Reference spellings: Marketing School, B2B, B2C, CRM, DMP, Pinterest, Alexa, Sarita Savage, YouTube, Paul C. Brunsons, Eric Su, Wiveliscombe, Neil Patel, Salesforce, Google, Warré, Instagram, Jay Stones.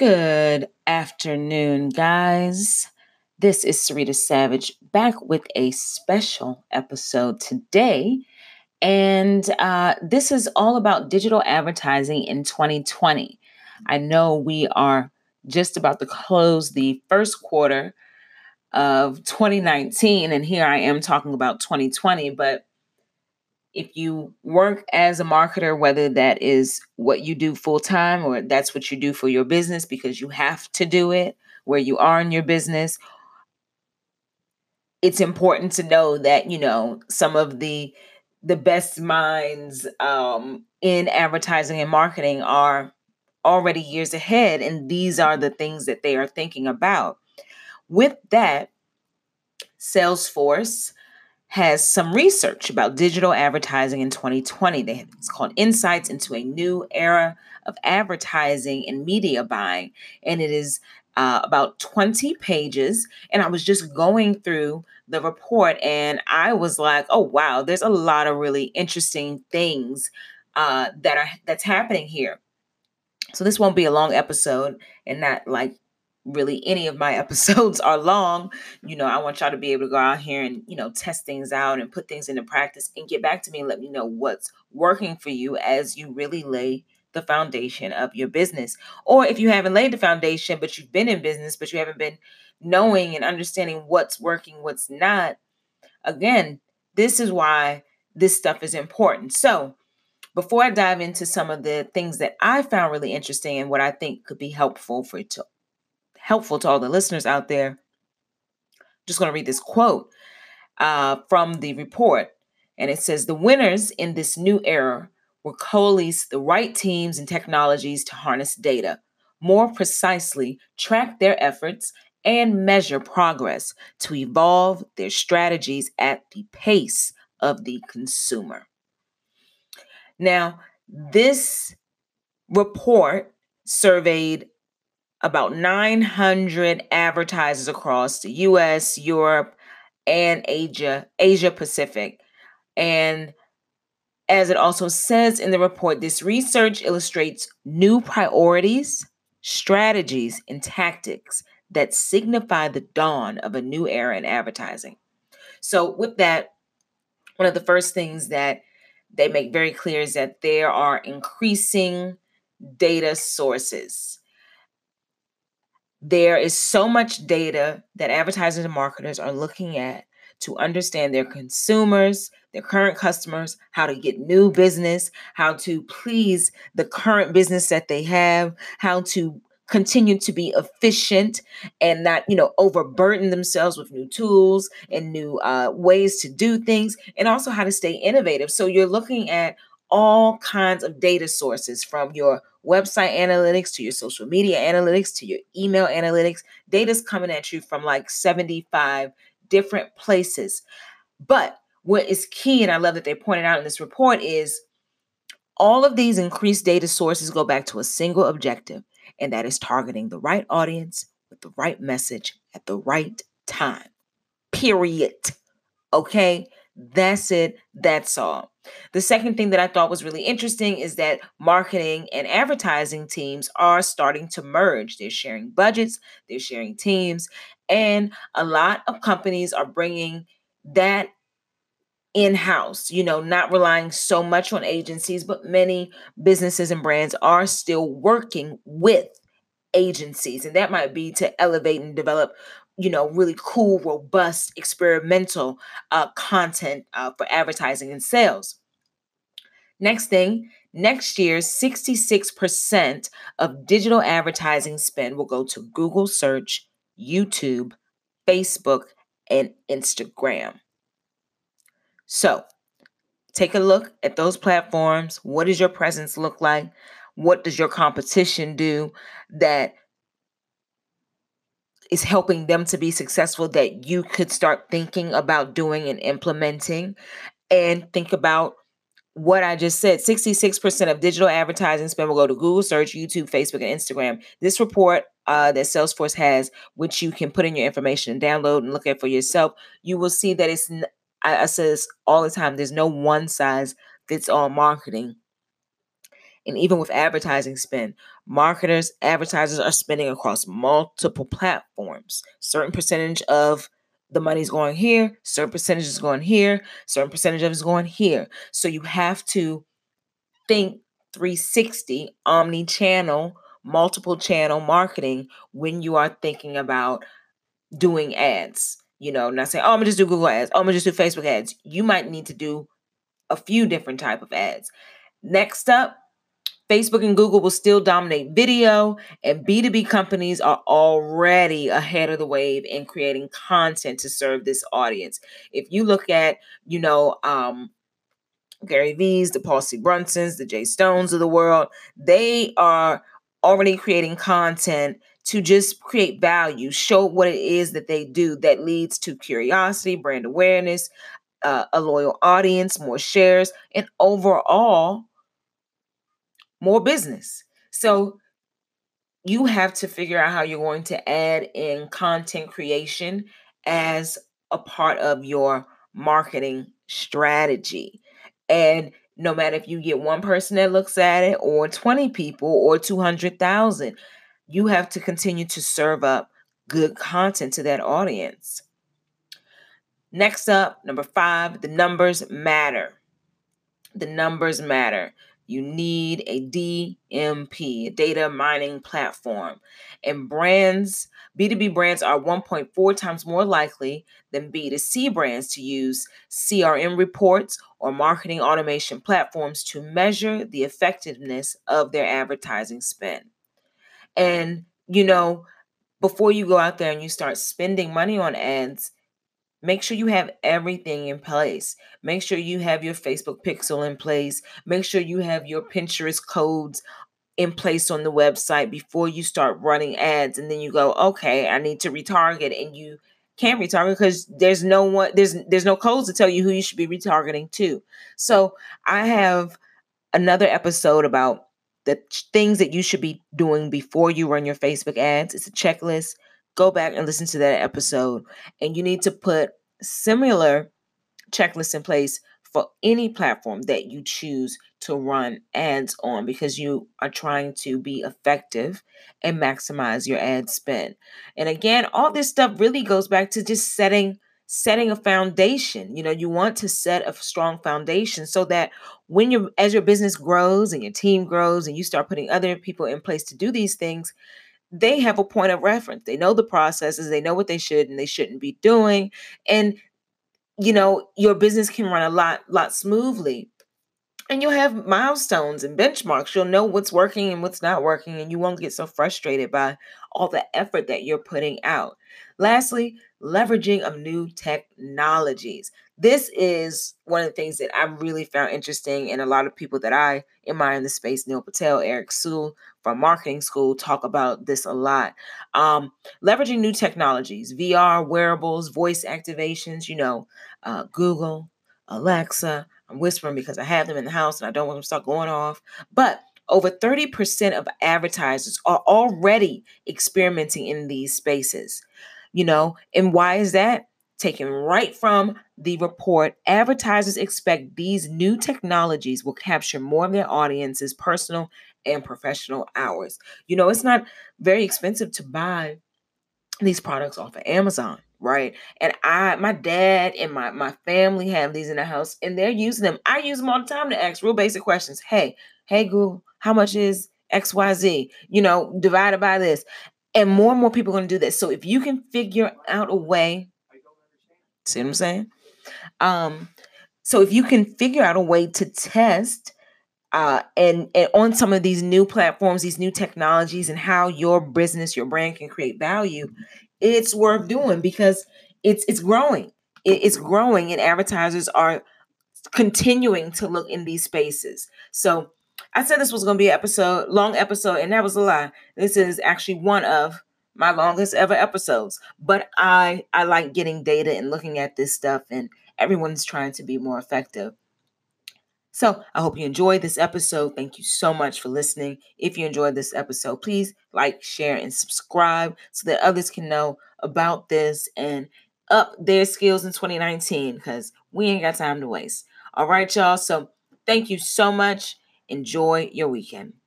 Good afternoon, guys. This is Sarita Savage back with a special episode today. And this is all about digital advertising in 2020. I know we are just about to close the first quarter of 2019, and here I am talking about 2020. But if you work as a marketer, whether that is what you do full time or that's what you do for your business because you have to do it where you are in your business, it's important to know that, you know, some of the best minds in advertising and marketing are already years ahead. And these are the things that they are thinking about. With that, Salesforce has some research about digital advertising in 2020. It's called Insights into a New Era of Advertising and Media Buying. And it is about 20 pages. And I was just going through the report and I was like, oh, wow, there's a lot of really interesting things that's happening here. So this won't be a long episode, and not like really any of my episodes are long. You know, I want y'all to be able to go out here and, you know, test things out and put things into practice and get back to me and let me know what's working for you as you really lay the foundation of your business. Or if you haven't laid the foundation, but you've been in business, but you haven't been knowing and understanding what's working, what's not. Again, this is why this stuff is important. So before I dive into some of the things that I found really interesting and what I think could be helpful for you to all the listeners out there, I'm just going to read this quote from the report. And it says, the winners in this new era will coalesce the right teams and technologies to harness data, more precisely track their efforts and measure progress to evolve their strategies at the pace of the consumer. Now, this report surveyed about 900 advertisers across the US, Europe, and Asia Pacific. And as it also says in the report, this research illustrates new priorities, strategies, and tactics that signify the dawn of a new era in advertising. So with that, one of the first things that they make very clear is that there are increasing data sources. There is so much data that advertisers and marketers are looking at to understand their consumers, their current customers, how to get new business, how to please the current business that they have, how to continue to be efficient and not, you know, overburden themselves with new tools and new ways to do things, and also how to stay innovative. So you're looking at all kinds of data sources, from your website analytics to your social media analytics to your email analytics. Data's coming at you from like 75 different places. But what is key, and I love that they pointed out in this report, is all of these increased data sources go back to a single objective, and that is targeting the right audience with the right message at the right time. Period. Okay? That's it. That's all. The second thing that I thought was really interesting is that marketing and advertising teams are starting to merge. They're sharing budgets, they're sharing teams, and a lot of companies are bringing that in-house, you know, not relying so much on agencies, but many businesses and brands are still working with agencies. And that might be to elevate and develop, you know, really cool, robust, experimental content for advertising and sales. Next thing, next year, 66% of digital advertising spend will go to Google search, YouTube, Facebook, and Instagram. So take a look at those platforms. What does your presence look like? What does your competition do that is helping them to be successful that you could start thinking about doing and implementing? And think about what I just said. 66% of digital advertising spend will go to Google search, YouTube, Facebook, and Instagram. This report that Salesforce has, which you can put in your information and download and look at for yourself, you will see that it's, I say this all the time, there's no one size fits all marketing. And even with advertising spend, advertisers are spending across multiple platforms. Certain percentage of the money's going here, certain percentage is going here, certain percentage of it's going here. So you have to think 360, omni-channel, multiple channel marketing when you are thinking about doing ads. You know, not saying, oh, I'm gonna just do Google ads. Oh, I'm gonna just do Facebook ads. You might need to do a few different type of ads. Next up, Facebook and Google will still dominate video, and B2B companies are already ahead of the wave in creating content to serve this audience. If you look at, you know, Gary V's, the Paul C. Brunsons, the Jay Stones of the world, they are already creating content to just create value, show what it is that they do that leads to curiosity, brand awareness, a loyal audience, more shares, and overall, more business. So you have to figure out how you're going to add in content creation as a part of your marketing strategy. And no matter if you get one person that looks at it or 20 people or 200,000, you have to continue to serve up good content to that audience. Next up, number 5, the numbers matter. The numbers matter. You need a DMP, a data mining platform. And brands, B2B brands are 1.4 times more likely than B2C brands to use CRM reports or marketing automation platforms to measure the effectiveness of their advertising spend. And, you know, before you go out there and you start spending money on ads, make sure you have everything in place. Make sure you have your Facebook pixel in place. Make sure you have your Pinterest codes in place on the website before you start running ads. And then you go, okay, I need to retarget. And you can't retarget because there's no codes to tell you who you should be retargeting to. So I have another episode about the things that you should be doing before you run your Facebook ads. It's a checklist. Go back and listen to that episode. And you need to put similar checklists in place for any platform that you choose to run ads on, because you are trying to be effective and maximize your ad spend. And again, all this stuff really goes back to just setting a foundation. You know, you want to set a strong foundation so that when as your business grows and your team grows and you start putting other people in place to do these things, they have a point of reference. They know the processes. They know what they should and they shouldn't be doing. And, you know, your business can run a lot smoothly. And you'll have milestones and benchmarks. You'll know what's working and what's not working. And you won't get so frustrated by all the effort that you're putting out. Lastly, leveraging of new technologies. This is one of the things that I really found interesting, and a lot of people that I admire in the space, Neil Patel, Eric Su from Marketing School, talk about this a lot. Leveraging new technologies, VR, wearables, voice activations, you know, Google, Alexa. I'm whispering because I have them in the house and I don't want them to start going off. But over 30% of advertisers are already experimenting in these spaces. You know, and why is that? Taken right from the report, advertisers expect these new technologies will capture more of their audience's personal and professional hours. You know, it's not very expensive to buy these products off of Amazon, right? And my dad and my family have these in the house and they're using them. I use them all the time to ask real basic questions. Hey, Google, how much is XYZ? You know, divided by this. And more people are going to do this. So if you can figure out a way, see what I'm saying? So if you can figure out a way to test and on some of these new platforms, these new technologies, and how your business, your brand can create value, it's worth doing because it's growing. It's growing, and advertisers are continuing to look in these spaces. So I said this was going to be an long episode, and that was a lie. This is actually one of my longest ever episodes, but I like getting data and looking at this stuff, and everyone's trying to be more effective. So I hope you enjoyed this episode. Thank you so much for listening. If you enjoyed this episode, please like, share, and subscribe so that others can know about this and up their skills in 2019, because we ain't got time to waste. All right, y'all. So thank you so much. Enjoy your weekend.